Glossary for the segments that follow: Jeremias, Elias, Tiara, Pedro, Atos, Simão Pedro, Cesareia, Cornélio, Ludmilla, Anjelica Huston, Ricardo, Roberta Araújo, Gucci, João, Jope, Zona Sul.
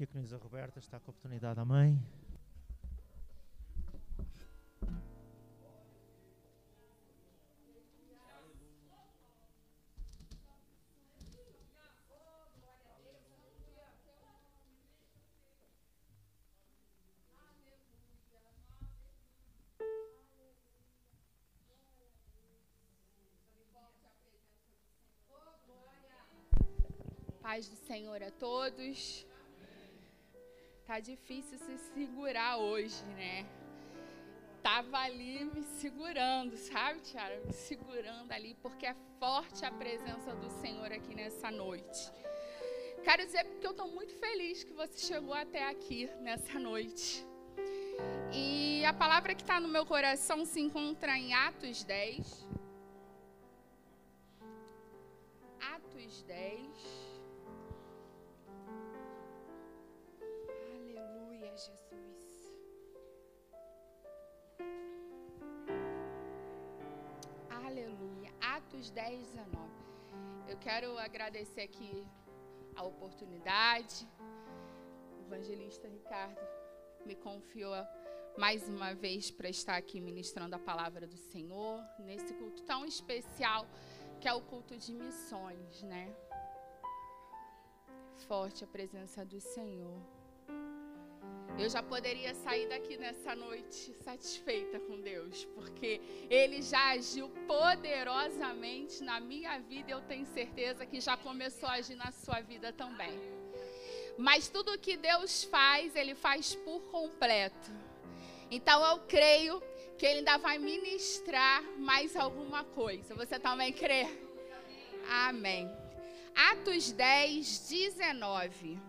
Diaconisa Roberta está com a oportunidade, amém. Paz do Senhor a todos. Tá difícil se segurar hoje, né? Tava ali me segurando, sabe, Tiara? Me segurando ali, porque é forte a presença do Senhor aqui nessa noite. Quero dizer que eu tô muito feliz que você chegou até aqui nessa noite. E a palavra que está no meu coração se encontra em Atos 10. Atos 10. Jesus. Aleluia. Atos 10, 19. Eu quero agradecer aqui a oportunidade. O evangelista Ricardo me confiou mais uma vez para estar aqui ministrando a palavra do Senhor nesse culto tão especial que é o culto de missões, né? Forte a presença do Senhor. Eu já poderia sair daqui nessa noite satisfeita com Deus, porque Ele já agiu poderosamente na minha vida e eu tenho certeza que já começou a agir na sua vida também. Mas tudo que Deus faz, Ele faz por completo. Então eu creio que Ele ainda vai ministrar mais alguma coisa. Você também crê? Amém. Atos 10, 19.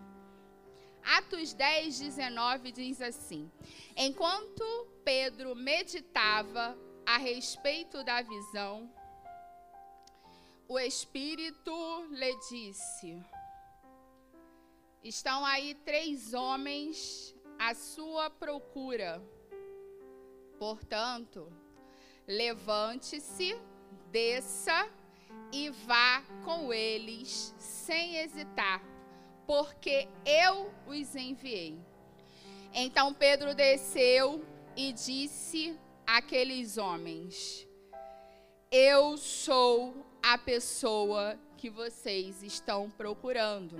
Atos 10, 19 diz assim: enquanto Pedro meditava a respeito da visão, o Espírito lhe disse: estão aí 3 homens à sua procura. Portanto, levante-se, desça e vá com eles sem hesitar, porque eu os enviei. Então Pedro desceu e disse àqueles homens: eu sou a pessoa que vocês estão procurando.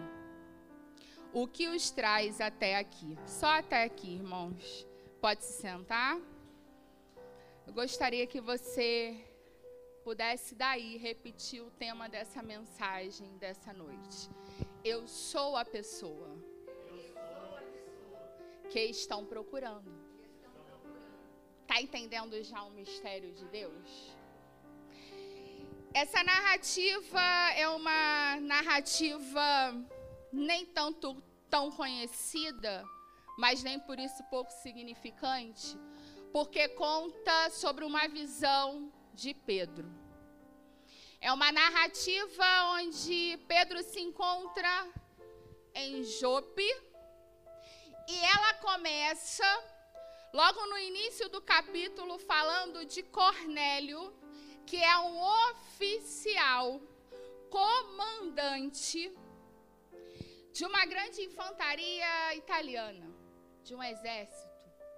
O que os traz até aqui? Só até aqui, irmãos. Pode se sentar. Eu gostaria que você pudesse daí repetir o tema dessa mensagem dessa noite. Eu sou a pessoa que estão procurando. Está entendendo já o mistério de Deus? Essa narrativa é uma narrativa nem tanto tão conhecida, mas nem por isso pouco significante, porque conta sobre uma visão de Pedro. É uma narrativa onde Pedro se encontra em Jope e ela começa logo no início do capítulo falando de Cornélio, que é um oficial, comandante de uma grande infantaria italiana, de um exército.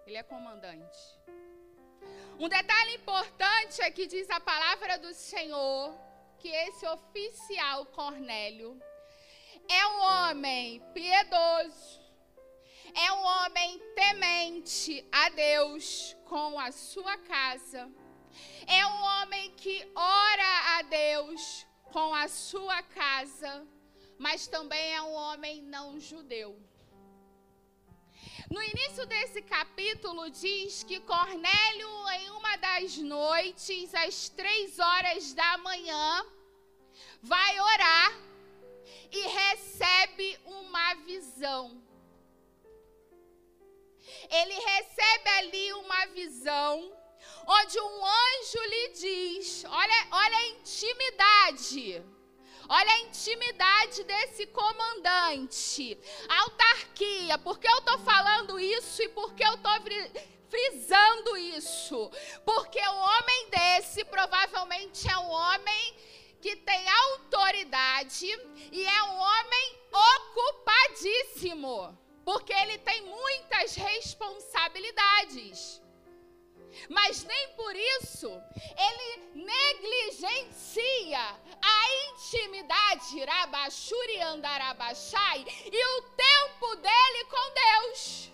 Ele é comandante. Um detalhe importante é que diz a palavra do Senhor que esse oficial Cornélio é um homem piedoso, é um homem temente a Deus com a sua casa, é um homem que ora a Deus com a sua casa, mas também é um homem não judeu. No início desse capítulo diz que Cornélio, em uma das noites, às 3 horas da manhã, vai orar e recebe uma visão. Ele recebe ali uma visão onde um anjo lhe diz, olha a intimidade. Olha a intimidade desse comandante, a autarquia. Por que eu estou falando isso e por que eu estou frisando isso? Porque um homem desse provavelmente é um homem que tem autoridade e é um homem ocupadíssimo. porque ele tem muitas responsabilidades. Mas nem por isso ele negligencia a intimidade rabachuri andarabachai e o tempo dele com Deus.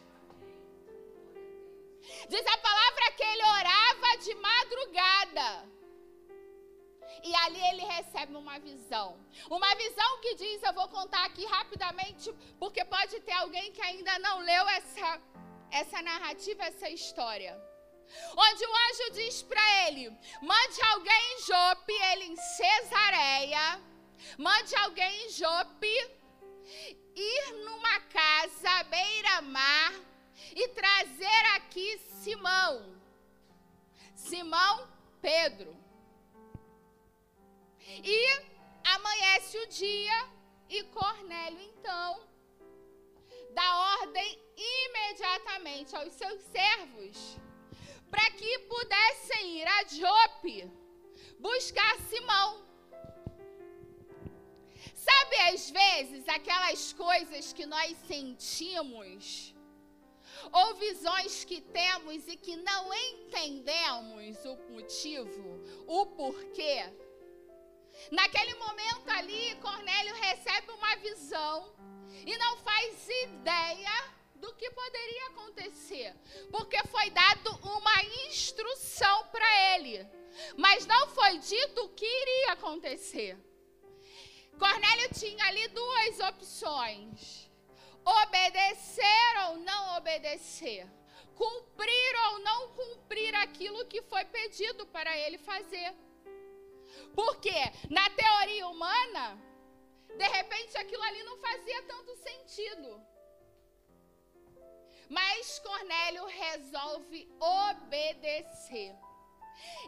Diz a palavra que ele orava de madrugada. E ali ele recebe uma visão que diz, eu vou contar aqui rapidamente, porque pode ter alguém que ainda não leu essa narrativa, essa história. Onde o anjo diz para ele, mande alguém em Jope, ele em Cesareia, mande alguém em Jope, ir numa casa à beira-mar e trazer aqui Simão Pedro. E amanhece o dia e Cornélio então dá ordem imediatamente aos seus servos para que pudessem ir a Jope buscar Simão. Sabe, às vezes, aquelas coisas que nós sentimos ou visões que temos e que não entendemos o motivo, o porquê. Naquele momento ali, Cornélio recebe uma visão e não faz ideia do que poderia acontecer, porque foi dado uma instrução para ele, mas não foi dito o que iria acontecer. Cornélio tinha ali duas opções: obedecer ou não obedecer, cumprir ou não cumprir aquilo que foi pedido para ele fazer. Porque, na teoria humana, de repente aquilo ali não fazia tanto sentido. Mas Cornélio resolve obedecer.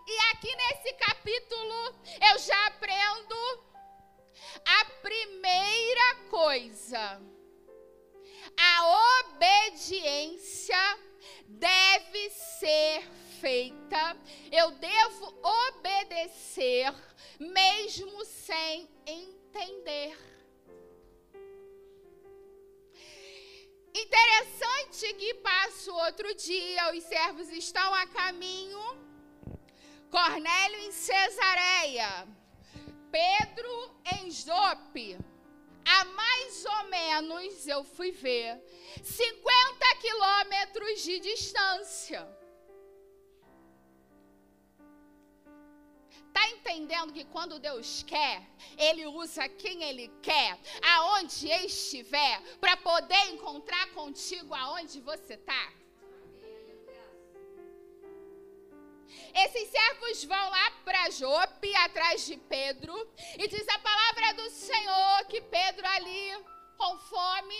E aqui nesse capítulo, eu já aprendo a primeira coisa. A obediência deve ser feita, eu devo obedecer mesmo sem entender. Interessante que passa o outro dia, os servos estão a caminho, Cornélio em Cesareia, Pedro em Jope. A mais ou menos, eu fui ver, 50 quilômetros de distância. Está entendendo que quando Deus quer, Ele usa quem Ele quer, aonde estiver, para poder encontrar contigo aonde você está? Esses servos vão lá para Jope, atrás de Pedro, e diz a palavra do Senhor que Pedro ali, com fome,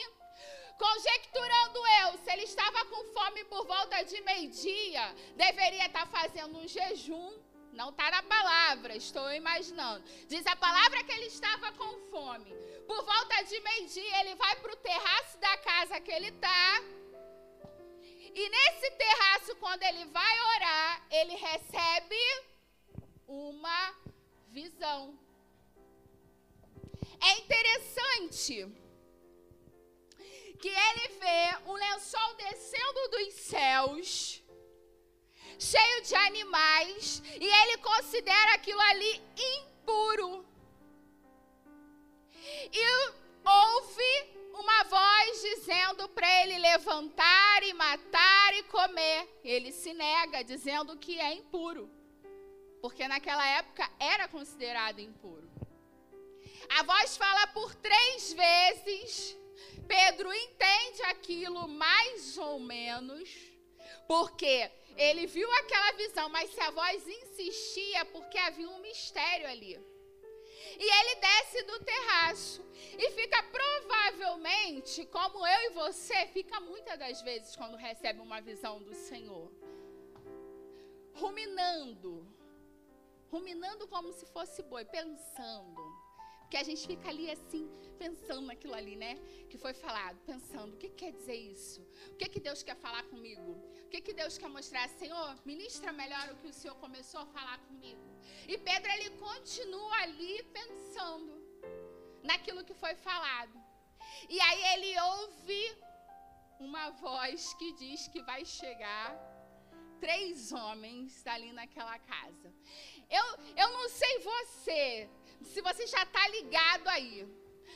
conjecturando eu, se ele estava com fome por volta de meio-dia, deveria estar fazendo um jejum, não está na palavra, estou imaginando. Diz a palavra que ele estava com fome. Por volta de meio-dia, ele vai para o terraço da casa que ele está. E nesse terraço, quando ele vai orar, ele recebe uma visão. É interessante que ele vê um lençol descendo dos céus, cheio de animais, e ele considera aquilo ali impuro. E ouve uma voz dizendo para ele levantar e matar e comer. Ele se nega, dizendo que é impuro, porque naquela época era considerado impuro. A voz fala por 3 vezes. Pedro entende aquilo mais ou menos, porque ele viu aquela visão, mas se a voz insistia, porque havia um mistério ali. E ele desce do terraço e fica provavelmente, como eu e você, fica muitas das vezes quando recebe uma visão do Senhor, ruminando como se fosse boi, pensando, porque a gente fica ali assim, pensando naquilo ali, né, que foi falado, pensando, o que quer dizer isso? O que Deus quer falar comigo? O que Deus quer mostrar? Senhor, ministra melhor o que o Senhor começou a falar comigo. E Pedro, ele continua ali pensando naquilo que foi falado. E aí ele ouve uma voz que diz que vai chegar 3 homens ali naquela casa. Eu não sei você, se você já está ligado aí,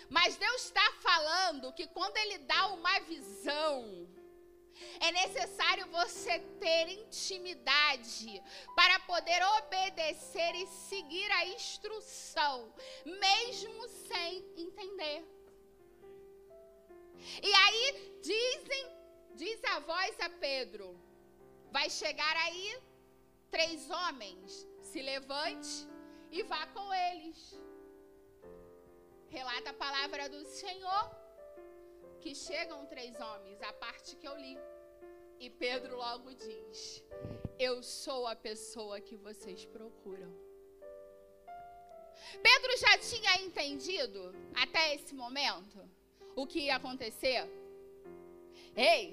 mas Deus está falando que quando Ele dá uma visão, é necessário você ter intimidade para poder obedecer e seguir a instrução, mesmo sem entender. E aí diz a voz a Pedro: vai chegar aí 3 homens, se levante e vá com eles. Relata a palavra do Senhor que chegam 3 homens, a parte que eu li. E Pedro logo diz: eu sou a pessoa que vocês procuram. Pedro já tinha entendido até esse momento o que ia acontecer. Ei,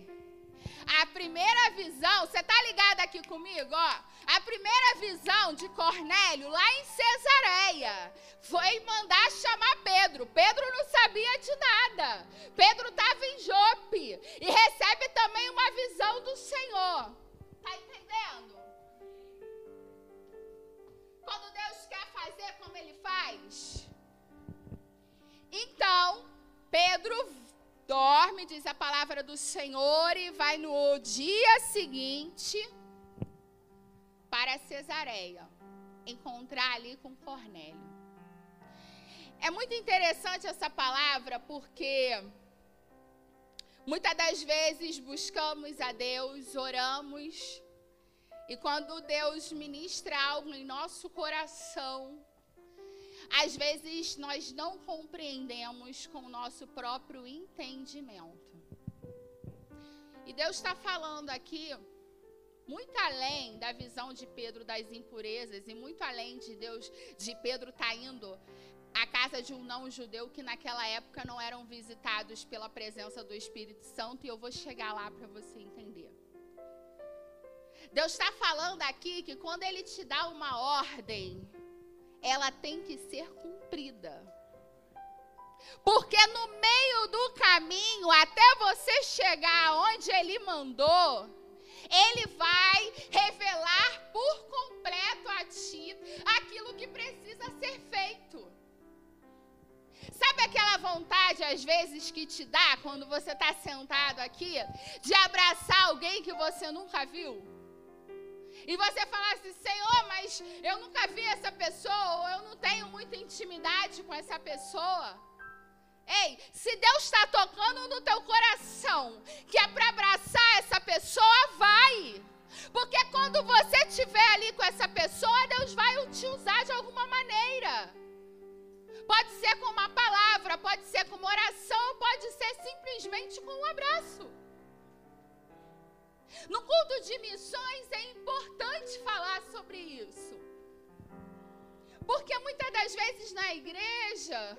a primeira visão, você tá ligado aqui comigo, ó? A primeira visão de Cornélio lá em Cesareia foi mandar chamar Pedro. Pedro não sabia de nada. Pedro estava em Jope e recebe também uma visão do Senhor. Tá entendendo? Quando Deus quer fazer como Ele faz. Então, Pedro dorme, diz a palavra do Senhor, e vai no dia seguinte para Cesareia, encontrar ali com Cornélio. É muito interessante essa palavra, porque muitas das vezes buscamos a Deus, oramos, e quando Deus ministra algo em nosso coração, às vezes nós não compreendemos com o nosso próprio entendimento. E Deus está falando aqui, muito além da visão de Pedro das impurezas, e muito além de Deus, de Pedro estar indo à casa de um não-judeu que naquela época não eram visitados pela presença do Espírito Santo, e eu vou chegar lá para você entender. Deus está falando aqui que quando Ele te dá uma ordem, ela tem que ser cumprida. Porque no meio do caminho, até você chegar onde Ele mandou, Ele vai revelar por completo a ti aquilo que precisa ser feito. Sabe aquela vontade, às vezes, que te dá quando você está sentado aqui, de abraçar alguém que você nunca viu? E você fala assim: Senhor, mas eu nunca vi essa pessoa, ou eu não tenho muita intimidade com essa pessoa. Ei, se Deus está tocando no teu coração, que é para abraçar essa pessoa, vai. Porque quando você estiver ali com essa pessoa, Deus vai te usar de alguma maneira. Pode ser com uma palavra, pode ser com uma oração, pode ser simplesmente com um abraço. No culto de missões é importante falar sobre isso. Porque muitas das vezes na igreja,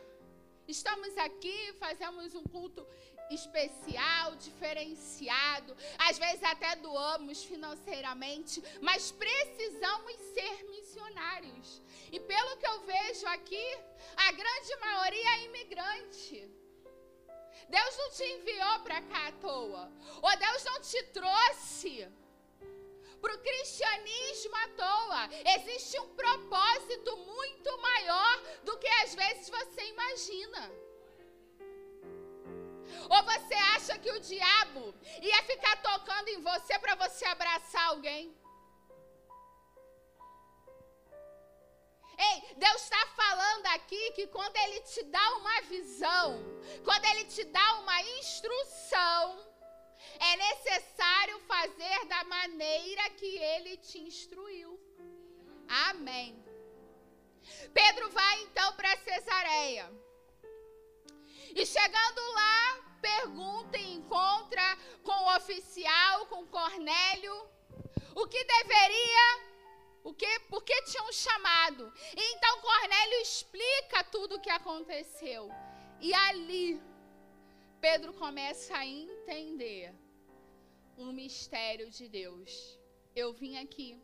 estamos aqui, fazemos um culto especial, diferenciado. Às vezes até doamos financeiramente, mas precisamos ser missionários. E pelo que eu vejo aqui, a grande maioria é imigrante. Deus não te enviou para cá à toa. Ou Deus não te trouxe para o cristianismo à toa. Existe um propósito muito maior do que às vezes você imagina. Ou você acha que o diabo ia ficar tocando em você para você abraçar alguém? Ei, Deus está falando aqui que quando Ele te dá uma visão, quando Ele te dá uma instrução, é necessário fazer da maneira que Ele te instruiu. Amém. Pedro vai então para Cesareia. E chegando lá, pergunta e encontra com o oficial, com Cornélio, o que deveria... Porque tinham chamado. E então Cornélio explica tudo o que aconteceu. E ali, Pedro começa a entender um mistério de Deus. Eu vim aqui,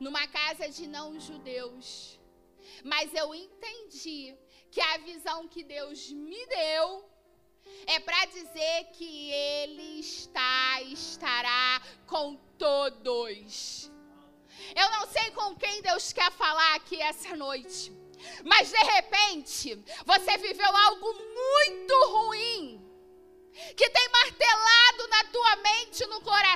numa casa de não-judeus, mas eu entendi que a visão que Deus me deu É para dizer que Ele estará com todos. Eu não sei com quem Deus quer falar aqui essa noite, mas de repente você viveu algo muito ruim, que tem martelado na tua mente, no coração,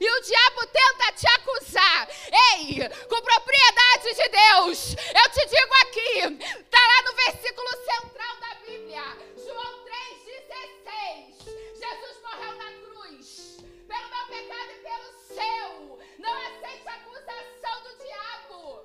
e o diabo tenta te acusar. Ei, com propriedade de Deus, eu te digo aqui, está lá no versículo central da Bíblia, João 3,16, Jesus morreu na cruz, pelo meu pecado e pelo seu. Não aceite a acusação do diabo,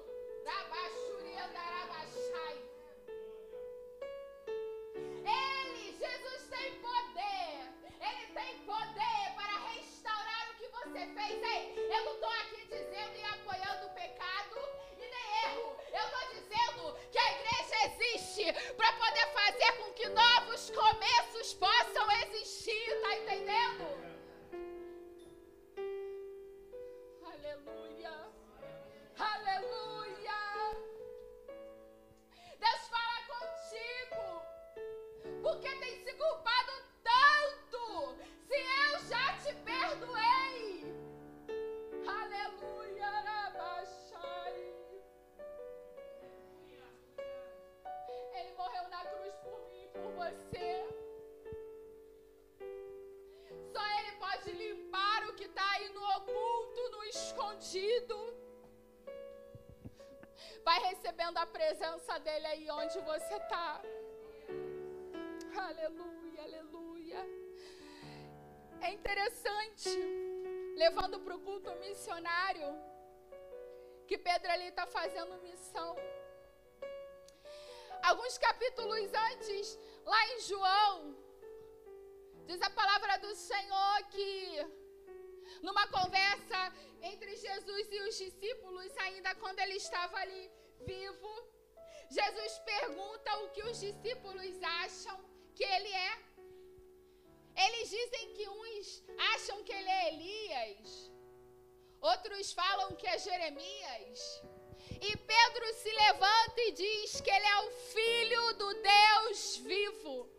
Jesus tem poder. Ele tem poder para restaurar o que você fez. Ei, eu não estou aqui dizendo e apoiando o pecado e nem erro. Eu estou dizendo que a igreja existe para poder fazer com que novos começos possam existir. Está entendendo? Aleluia. Aleluia. Deus fala contigo. Porque tem se culpado tanto? Se eu já te perdoei. Aleluia, Rabachai. Ele morreu na cruz por mim e por você. Só Ele pode limpar o que está aí no oculto, no escondido. Vai recebendo a presença dEle aí onde você está. Aleluia, aleluia. É interessante, levando para o culto missionário, que Pedro ali está fazendo missão. Alguns capítulos antes, lá em João, diz a palavra do Senhor que, numa conversa entre Jesus e os discípulos, ainda quando ele estava ali vivo, Jesus pergunta o que os discípulos acham que ele é. Eles dizem que uns acham que ele é Elias, outros falam que é Jeremias, e Pedro se levanta e diz que ele é o Filho do Deus vivo.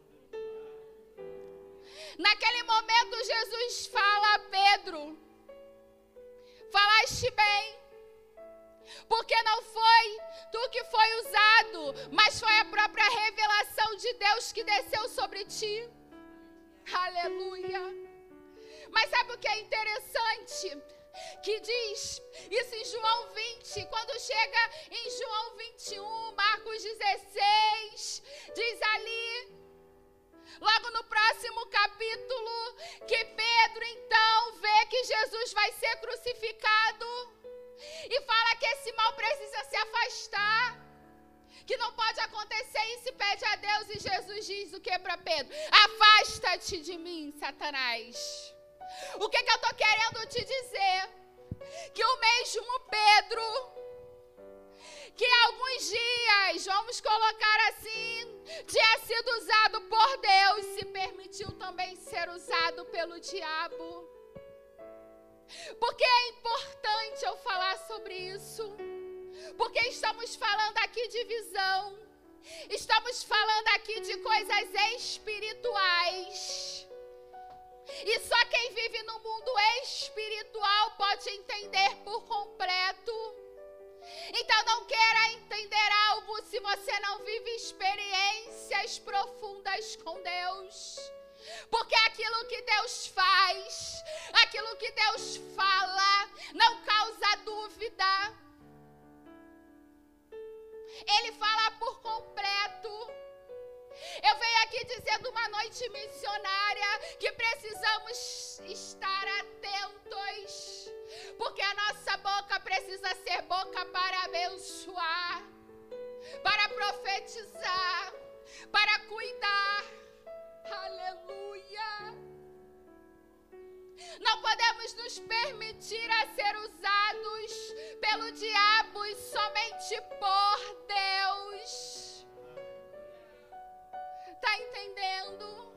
Naquele momento Jesus fala a Pedro: falaste bem, porque não foi tu que foi usado, mas foi a própria revelação de Deus que desceu sobre ti. Aleluia. Mas sabe o que é interessante? Que diz isso em João 20, quando chega em João 21, Marcos 16, diz ali, logo no próximo capítulo, que Pedro então vê que Jesus vai ser crucificado. E fala que esse mal precisa se afastar, que não pode acontecer, e se pede a Deus. E Jesus diz o que para Pedro? Afasta-te de mim, Satanás. O que eu estou querendo te dizer? Que o mesmo Pedro, que alguns dias, vamos colocar assim, tinha sido usado por Deus, se permitiu também ser usado pelo diabo. Porque é importante eu falar sobre isso, porque estamos falando aqui de visão, estamos falando aqui de coisas espirituais, e só quem vive no mundo espiritual pode entender por completo. Então não queira entender algo se você não vive experiências profundas com Deus. Porque aquilo que Deus faz, aquilo que Deus fala, não causa dúvida. Ele fala por completo. Eu venho aqui dizendo uma noite missionária que precisamos estar atentos, porque a nossa boca precisa ser boca para abençoar, para profetizar, para cuidar. Aleluia! Não podemos nos permitir a ser usados pelo diabo e somente por Deus. Tá entendendo?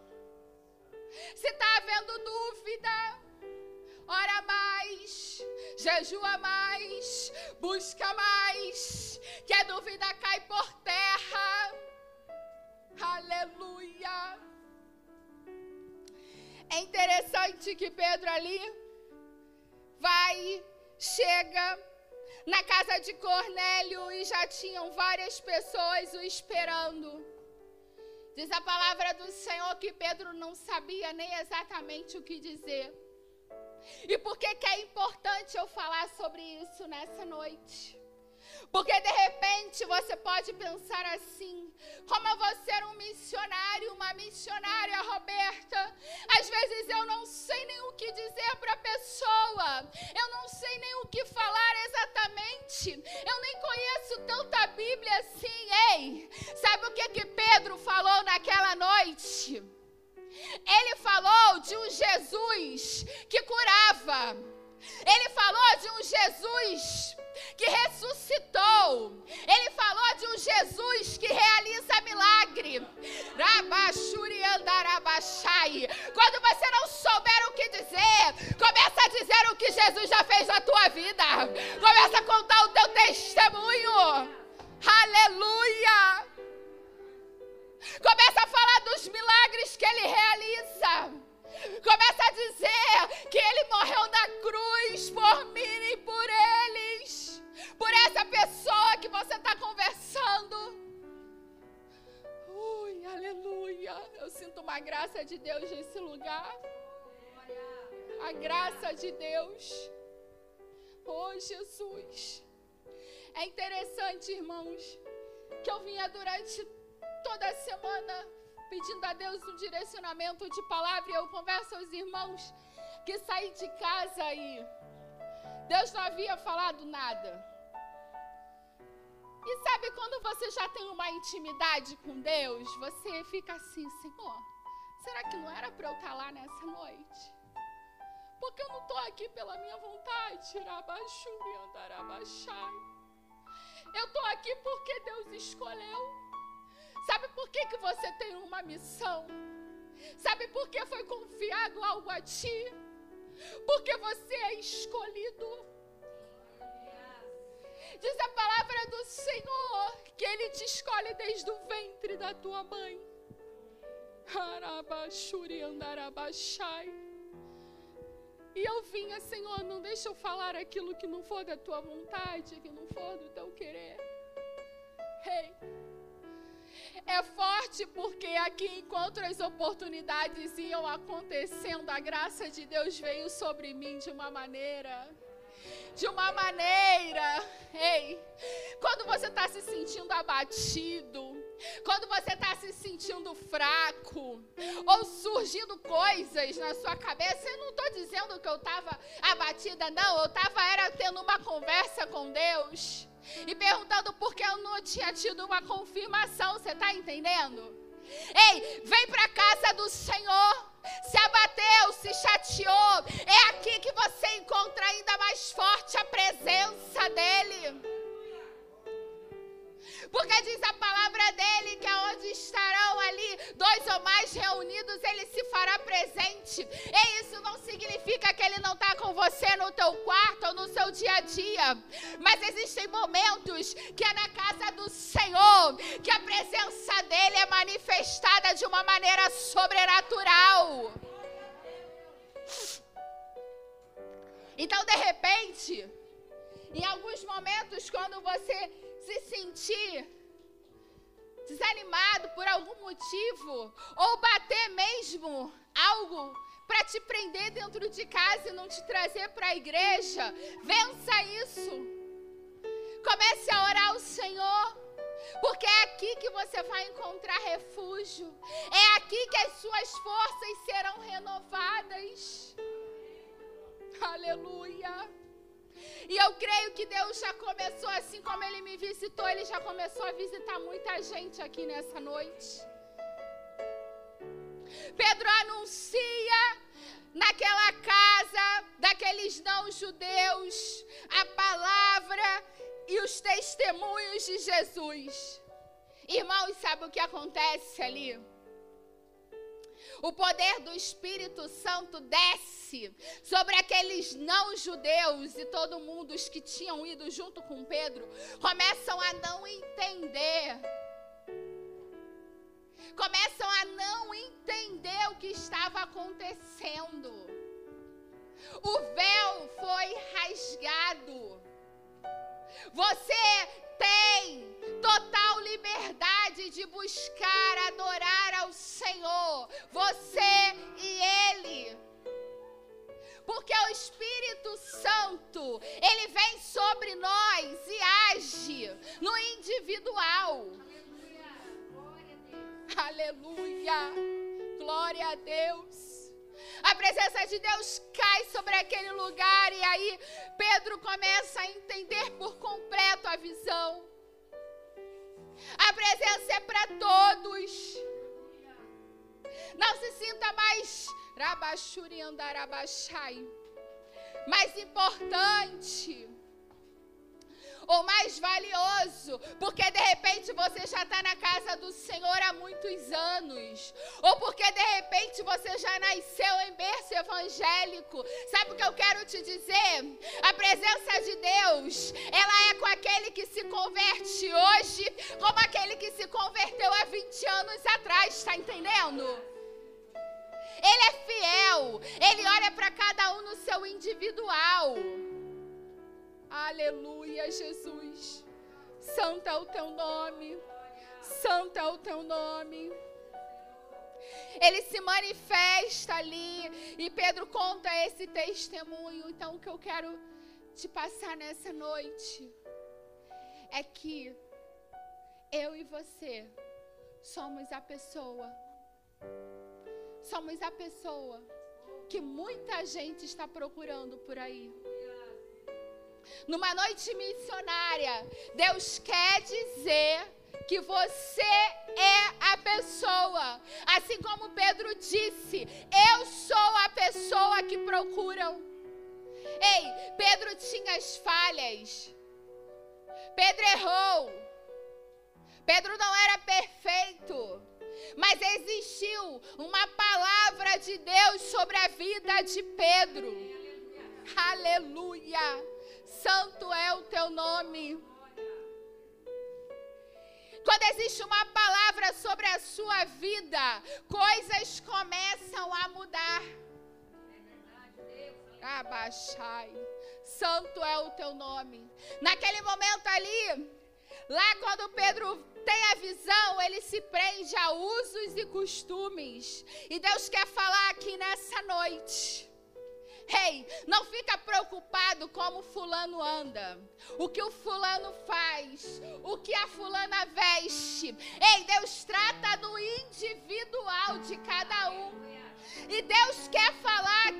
Se tá havendo dúvida, ora mais, jejua mais, busca mais, que a dúvida cai por terra. Aleluia! interessante que Pedro ali vai, chega na casa de Cornélio e já tinham várias pessoas o esperando. Diz a palavra do Senhor que Pedro não sabia nem exatamente o que dizer. E por que que é importante eu falar sobre isso nessa noite? Porque de repente você pode pensar assim: como eu vou ser um missionário, uma missionária, Roberta? Às vezes eu não sei nem o que dizer para a pessoa, eu não sei nem o que falar exatamente, eu nem conheço tanta Bíblia assim. Ei, sabe o que Pedro falou naquela noite? Ele falou de um Jesus que curava, ele falou de um Jesus que ressuscitou, ele falou de um Jesus que realiza milagre. Quando você não souber o que dizer, começa a dizer o que Jesus já fez na tua vida, começa a contar o teu testemunho. Aleluia! Começa a falar dos milagres que ele realiza. Começa a dizer que ele morreu na cruz por mim e por eles, por essa pessoa que você está conversando. Ui, aleluia! Eu sinto uma graça de Deus nesse lugar. A graça de Deus. Oh, Jesus. É interessante, irmãos, que eu vinha durante toda a semana pedindo a Deus um direcionamento de palavra, e eu converso aos irmãos que saí de casa e Deus não havia falado nada. E sabe quando você já tem uma intimidade com Deus, você fica assim: Senhor, será que não era para eu estar lá nessa noite? Porque eu não estou aqui pela minha vontade. Eu estou aqui porque Deus escolheu. Sabe por que que você tem uma missão? Sabe por que foi confiado algo a ti? Porque você é escolhido. Diz a palavra do Senhor que Ele te escolhe desde o ventre da tua mãe. E eu vinha: Senhor, não deixa eu falar aquilo que não for da tua vontade, que não for do teu querer. Ei, é forte, porque aqui, enquanto as oportunidades iam acontecendo, a graça de Deus veio sobre mim de uma maneira. Ei, quando você está se sentindo abatido, quando você está se sentindo fraco, ou surgindo coisas na sua cabeça, eu não estou dizendo que eu estava abatida, não, eu estava tendo uma conversa com Deus e perguntando por que eu não tinha tido uma confirmação, você está entendendo? Ei, vem para a casa do Senhor, se abateu, se chateou, é aqui que você encontra ainda mais forte a presença dEle. Porque diz a palavra dele que aonde estarão ali dois ou mais reunidos, ele se fará presente. E isso não significa que ele não está com você no teu quarto ou no seu dia a dia. Mas existem momentos que é na casa do Senhor que a presença dele é manifestada de uma maneira sobrenatural. Então, de repente, em alguns momentos, quando você se sentir desanimado por algum motivo, ou bater mesmo algo para te prender dentro de casa e não te trazer para a igreja, vença isso. Comece a orar ao Senhor, porque é aqui que você vai encontrar refúgio, é aqui que as suas forças serão renovadas. Aleluia! E eu creio que Deus já começou, assim como Ele me visitou, Ele já começou a visitar muita gente aqui nessa noite. Pedro anuncia naquela casa daqueles não-judeus a palavra e os testemunhos de Jesus. Irmãos, sabe o que acontece ali? O poder do Espírito Santo desce sobre aqueles não-judeus, e todo mundo, os que tinham ido junto com Pedro, começam a não entender. começam a não entender o que estava acontecendo. O véu foi rasgado. Você tem total liberdade de buscar, adorar ao Senhor, você e Ele. Porque o Espírito Santo, ele vem sobre nós e age no individual. Aleluia, glória a Deus. A presença de Deus cai sobre aquele lugar e aí Pedro começa a entender por completo a visão. A presença é para todos. Não se sinta mais mais importante ou mais valioso, porque de repente você já está na casa do Senhor há muitos anos, ou porque de repente você já nasceu em berço evangélico. Sabe o que eu quero te dizer? A presença de Deus, ela é com aquele que se converte hoje, como aquele que se converteu há 20 anos atrás, está entendendo? Ele é fiel, ele olha para cada um no seu individual. Aleluia, Jesus. Santo é o teu nome, santo é o teu nome. Ele se manifesta ali e Pedro conta esse testemunho. Então, o que eu quero te passar nessa noite é que eu e você somos a pessoa. Somos a pessoa que muita gente está procurando por aí. Numa noite missionária, Deus quer dizer que você é a pessoa. Assim como Pedro disse, eu sou a pessoa que procuram. Ei, Pedro tinha as falhas. Pedro errou. Pedro não era perfeito. Mas existiu uma palavra de Deus sobre a vida de Pedro. Aleluia. Aleluia. Santo é o teu nome. Quando existe uma palavra sobre a sua vida, coisas começam a mudar. Abaixai. Santo é o teu nome. Naquele momento ali, lá quando Pedro tem a visão, ele se prende a usos e costumes. E Deus quer falar aqui nessa noite. Ei, não fica preocupado como o fulano anda, o que o fulano faz, o que a fulana veste. Ei, Deus trata do individual de cada um. E Deus quer falar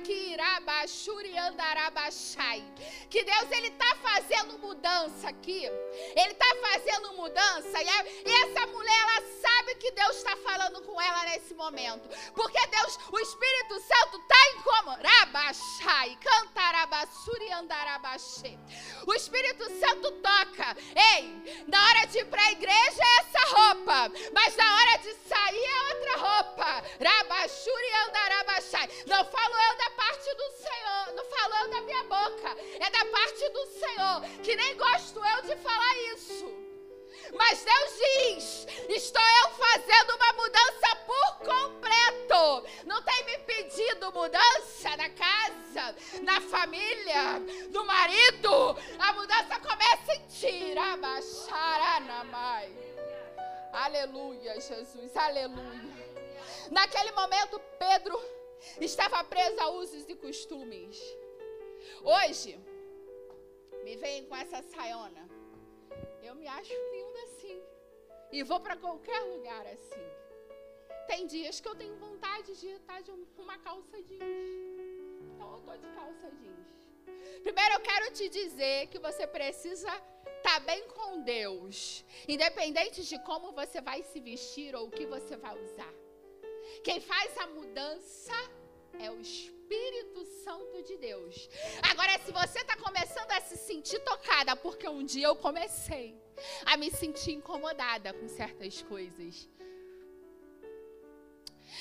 que Deus, ele está fazendo mudança aqui. Ele está fazendo mudança. E essa mulher, ela sabe que Deus está falando com ela nesse momento. Porque Deus, o Espírito Santo está em como? O Espírito Santo toca. Ei, na hora de ir para a igreja é essa roupa, mas na hora de sair é outra roupa. Não falo eu da parte do Senhor, não falo eu da minha boca, é da parte do Senhor, que nem gosto eu de falar isso. Mas Deus diz, estou eu fazendo uma mudança por completo. Não tem me pedido mudança na casa, na família, no marido. A mudança começa em ti. Aleluia, Jesus, aleluia. Naquele momento, Pedro estava preso a usos e costumes. Hoje, me vem com essa saiona. Eu me acho linda assim. E vou para qualquer lugar assim. Tem dias que eu tenho vontade de estar de uma calça jeans. Então, eu estou de calça jeans. Primeiro, eu quero te dizer que você precisa estar bem com Deus. Independente de como você vai se vestir ou o que você vai usar. Quem faz a mudança é o Espírito Santo de Deus. Agora, se você está começando a se sentir tocada, porque um dia eu comecei a me sentir incomodada com certas coisas.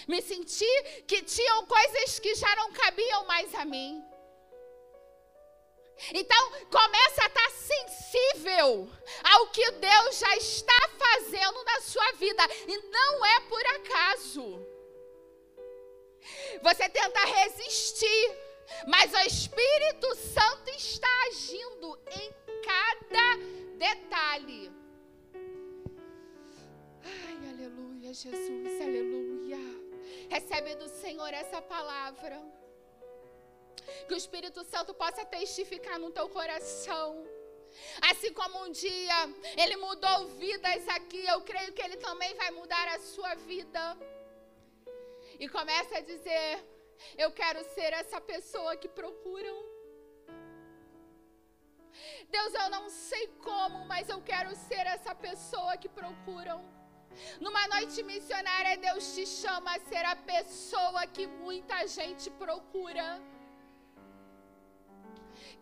Me senti que tinham coisas que já não cabiam mais a mim. Então, começa a estar sensível ao que Deus já está fazendo na sua vida. E não é por acaso. acaso. Você tenta resistir, mas o Espírito Santo está agindo em cada detalhe. Ai, aleluia, Jesus, aleluia. Recebe do Senhor essa palavra. Que o Espírito Santo possa testificar no teu coração. Assim como um dia Ele mudou vidas aqui, eu creio que Ele também vai mudar a sua vida. E começa a dizer: eu quero ser essa pessoa que procuram. Deus, eu não sei como, mas eu quero ser essa pessoa que procuram. Numa noite missionária, Deus te chama a ser a pessoa que muita gente procura.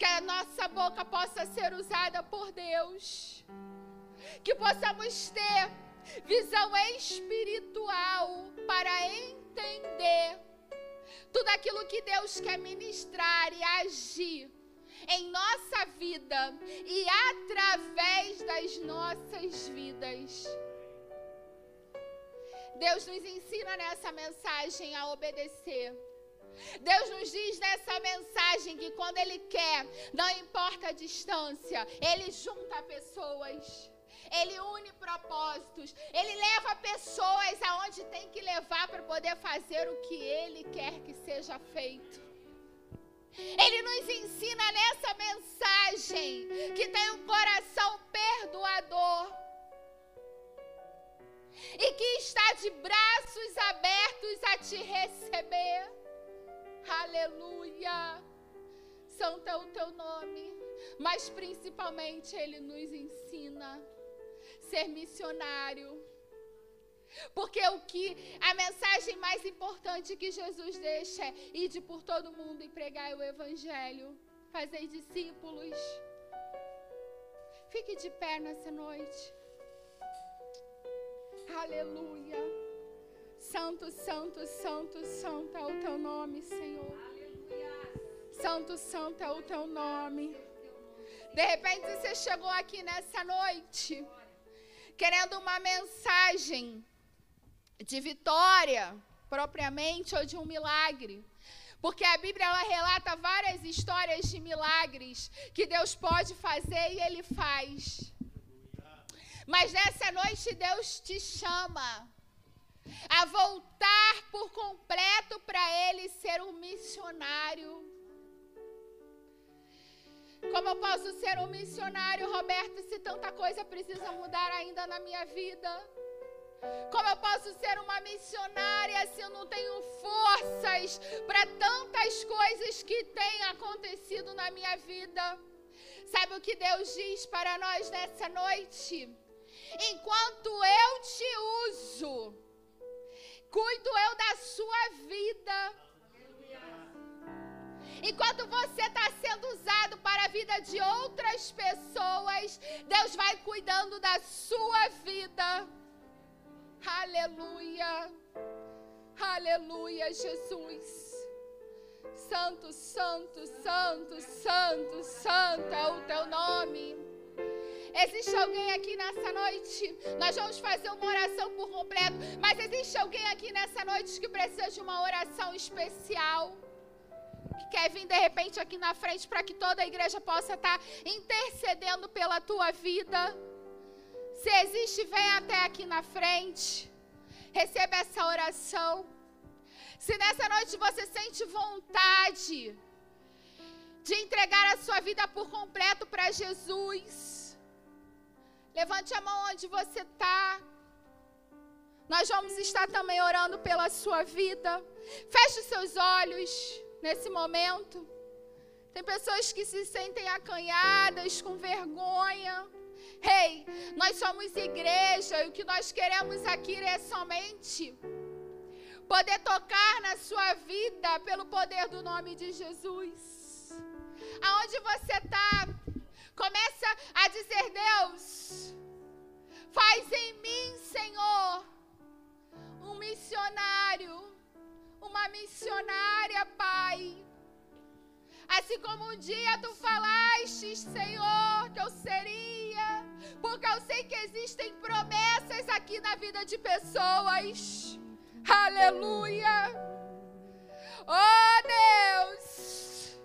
Que a nossa boca possa ser usada por Deus. Que possamos ter visão espiritual para entender tudo aquilo que Deus quer ministrar e agir em nossa vida e através das nossas vidas. Deus nos ensina nessa mensagem a obedecer. Deus nos diz nessa mensagem que quando Ele quer, não importa a distância, Ele junta pessoas, Ele une propósitos, Ele leva pessoas aonde tem que levar para poder fazer o que Ele quer que seja feito. Ele nos ensina nessa mensagem que tem um coração perdoador e que está de braços abertos a te receber. Aleluia, santo é o teu nome, mas principalmente Ele nos ensina a ser missionário, porque a mensagem mais importante que Jesus deixa é: ide por todo mundo e pregai o Evangelho, fazei discípulos. Fique de pé nessa noite. Aleluia. Santo, santo, santo, santo é o teu nome, Senhor. Santo, santo é o teu nome. De repente você chegou aqui nessa noite querendo uma mensagem de vitória, propriamente, ou de um milagre. Porque a Bíblia, ela relata várias histórias de milagres que Deus pode fazer e Ele faz. Mas nessa noite Deus te chama a voltar por completo para Ele, ser um missionário. Como eu posso ser um missionário, Roberto, se tanta coisa precisa mudar ainda na minha vida? Como eu posso ser uma missionária se eu não tenho forças para tantas coisas que têm acontecido na minha vida? Sabe o que Deus diz para nós nessa noite? Enquanto eu te uso, cuido eu da sua vida. Enquanto você está sendo usado para a vida de outras pessoas, Deus vai cuidando da sua vida. Aleluia. Aleluia, Jesus. Santo, santo, santo, santo, santo é o teu nome. Existe alguém aqui nessa noite? Nós vamos fazer uma oração por completo. Mas existe alguém aqui nessa noite que precisa de uma oração especial? Que quer vir de repente aqui na frente para que toda a igreja possa estar intercedendo pela tua vida? Se existe, vem até aqui na frente. Receba essa oração. Se nessa noite você sente vontade de entregar a sua vida por completo para Jesus, levante a mão onde você está. Nós vamos estar também orando pela sua vida. Feche os seus olhos nesse momento. Tem pessoas que se sentem acanhadas, com vergonha. Ei, nós somos igreja e o que nós queremos aqui é somente poder tocar na sua vida pelo poder do nome de Jesus. Aonde você está, começa a dizer: Deus, faz em mim, Senhor, um missionário, uma missionária, Pai. Assim como um dia Tu falaste, Senhor, que eu seria, porque eu sei que existem promessas aqui na vida de pessoas. Aleluia. Oh, Deus,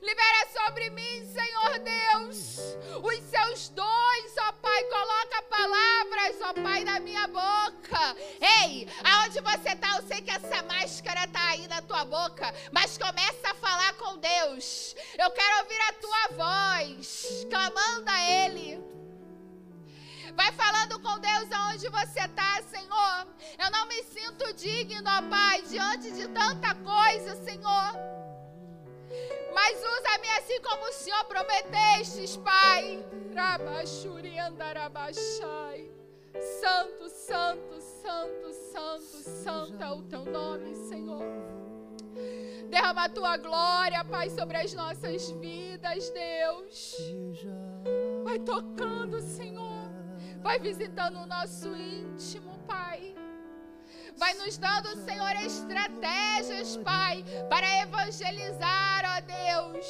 libera sobre mim, Senhor Deus, os seus dons, ó Pai. Coloca palavras, ó Pai, na minha boca. Ei, aonde você tá, eu sei que essa máscara tá aí na tua boca, mas começa a falar com Deus. Eu quero ouvir a tua voz, clamando a Ele. Vai falando com Deus aonde você está, Senhor. Eu não me sinto digno, ó Pai, diante de tanta coisa, Senhor. Mas usa-me assim como o Senhor prometeste, Pai. Santo, santo, santo, santo, santo é o teu nome, Senhor. Derrama a tua glória, Pai, sobre as nossas vidas, Deus. Vai tocando, Senhor. Vai visitando o nosso íntimo, Pai. Vai nos dando, Senhor, estratégias, Pai, para evangelizar, ó Deus.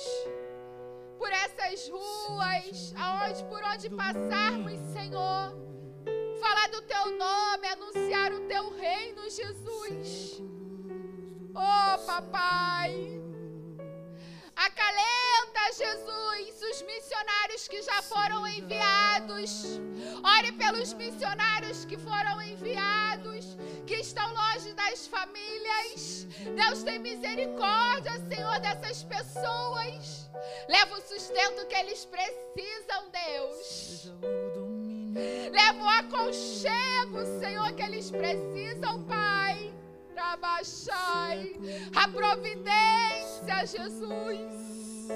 Por essas ruas, aonde, por onde passarmos, Senhor. Falar do Teu nome, anunciar o Teu reino, Jesus. Oh, Papai. Acalenta, Jesus, os missionários que já foram enviados. Ore pelos missionários que foram enviados, que estão longe das famílias. Deus, tem misericórdia, Senhor, dessas pessoas. Leva o sustento que eles precisam, Deus. Leva o aconchego, Senhor, que eles precisam, Pai. Abaixai a providência, Jesus.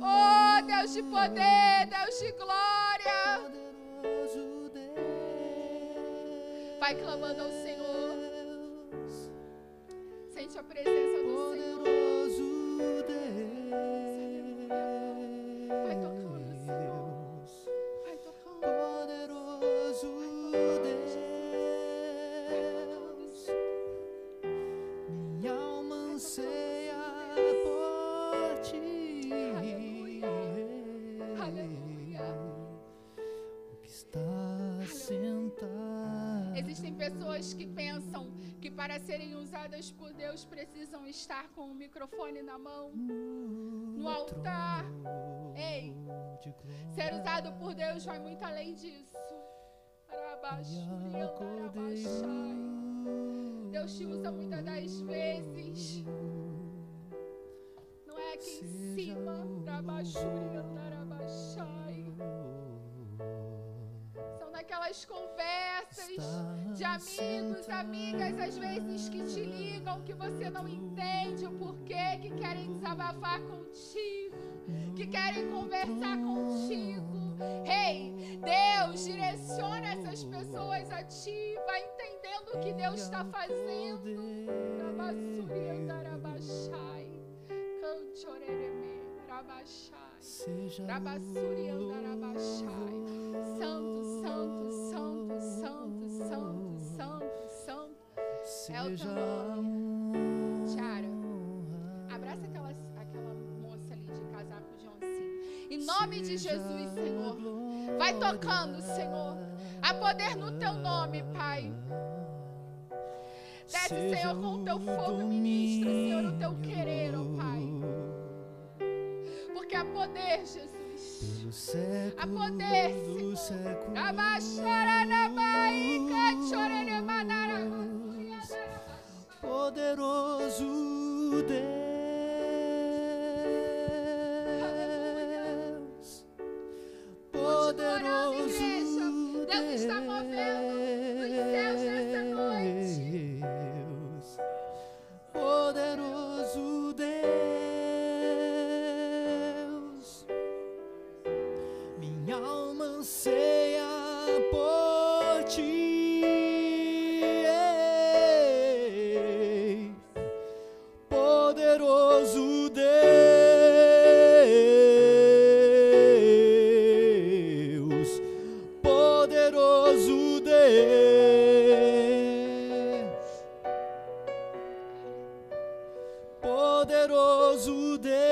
Oh, Deus de poder, Deus de glória. Vai clamando ao Senhor. Sente a presença do Senhor. Vai tocando, Senhor. Vai tocando. Existem pessoas que pensam que para serem usadas por Deus precisam estar com o microfone na mão, no altar. Ei, ser usado por Deus vai muito além disso. Deus te usa muitas das vezes. Não é aqui em cima. Aquelas conversas de amigos, amigas, às vezes que te ligam, que você não entende o porquê, que querem desabafar contigo, que querem conversar contigo. Ei, Deus, direciona essas pessoas a ti, vai entendendo o que Deus está fazendo. Santo, santo, santo, santo, santo, santo, santo. É o teu nome. Tiara, abraça aquela moça ali de casaco de oncinha. Em nome de Jesus, Senhor. Vai tocando, Senhor. Há poder no teu nome, Pai. Desce, Senhor, com o teu fogo, ministra, Senhor, o teu querer, ó Pai. Porque há poder, Jesus. Há poder, Senhor. Poderoso Deus. Poderoso Deus. Deus está movendo os céus nessa noite. Poderoso Deus. Anseia por ti, poderoso Deus, poderoso Deus, poderoso Deus.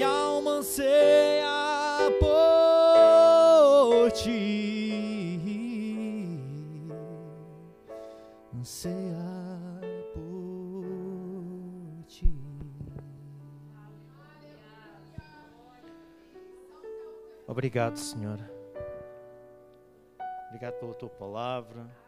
Anseia por ti. anseia por ti. Obrigado, Senhor. Obrigado pela tua palavra.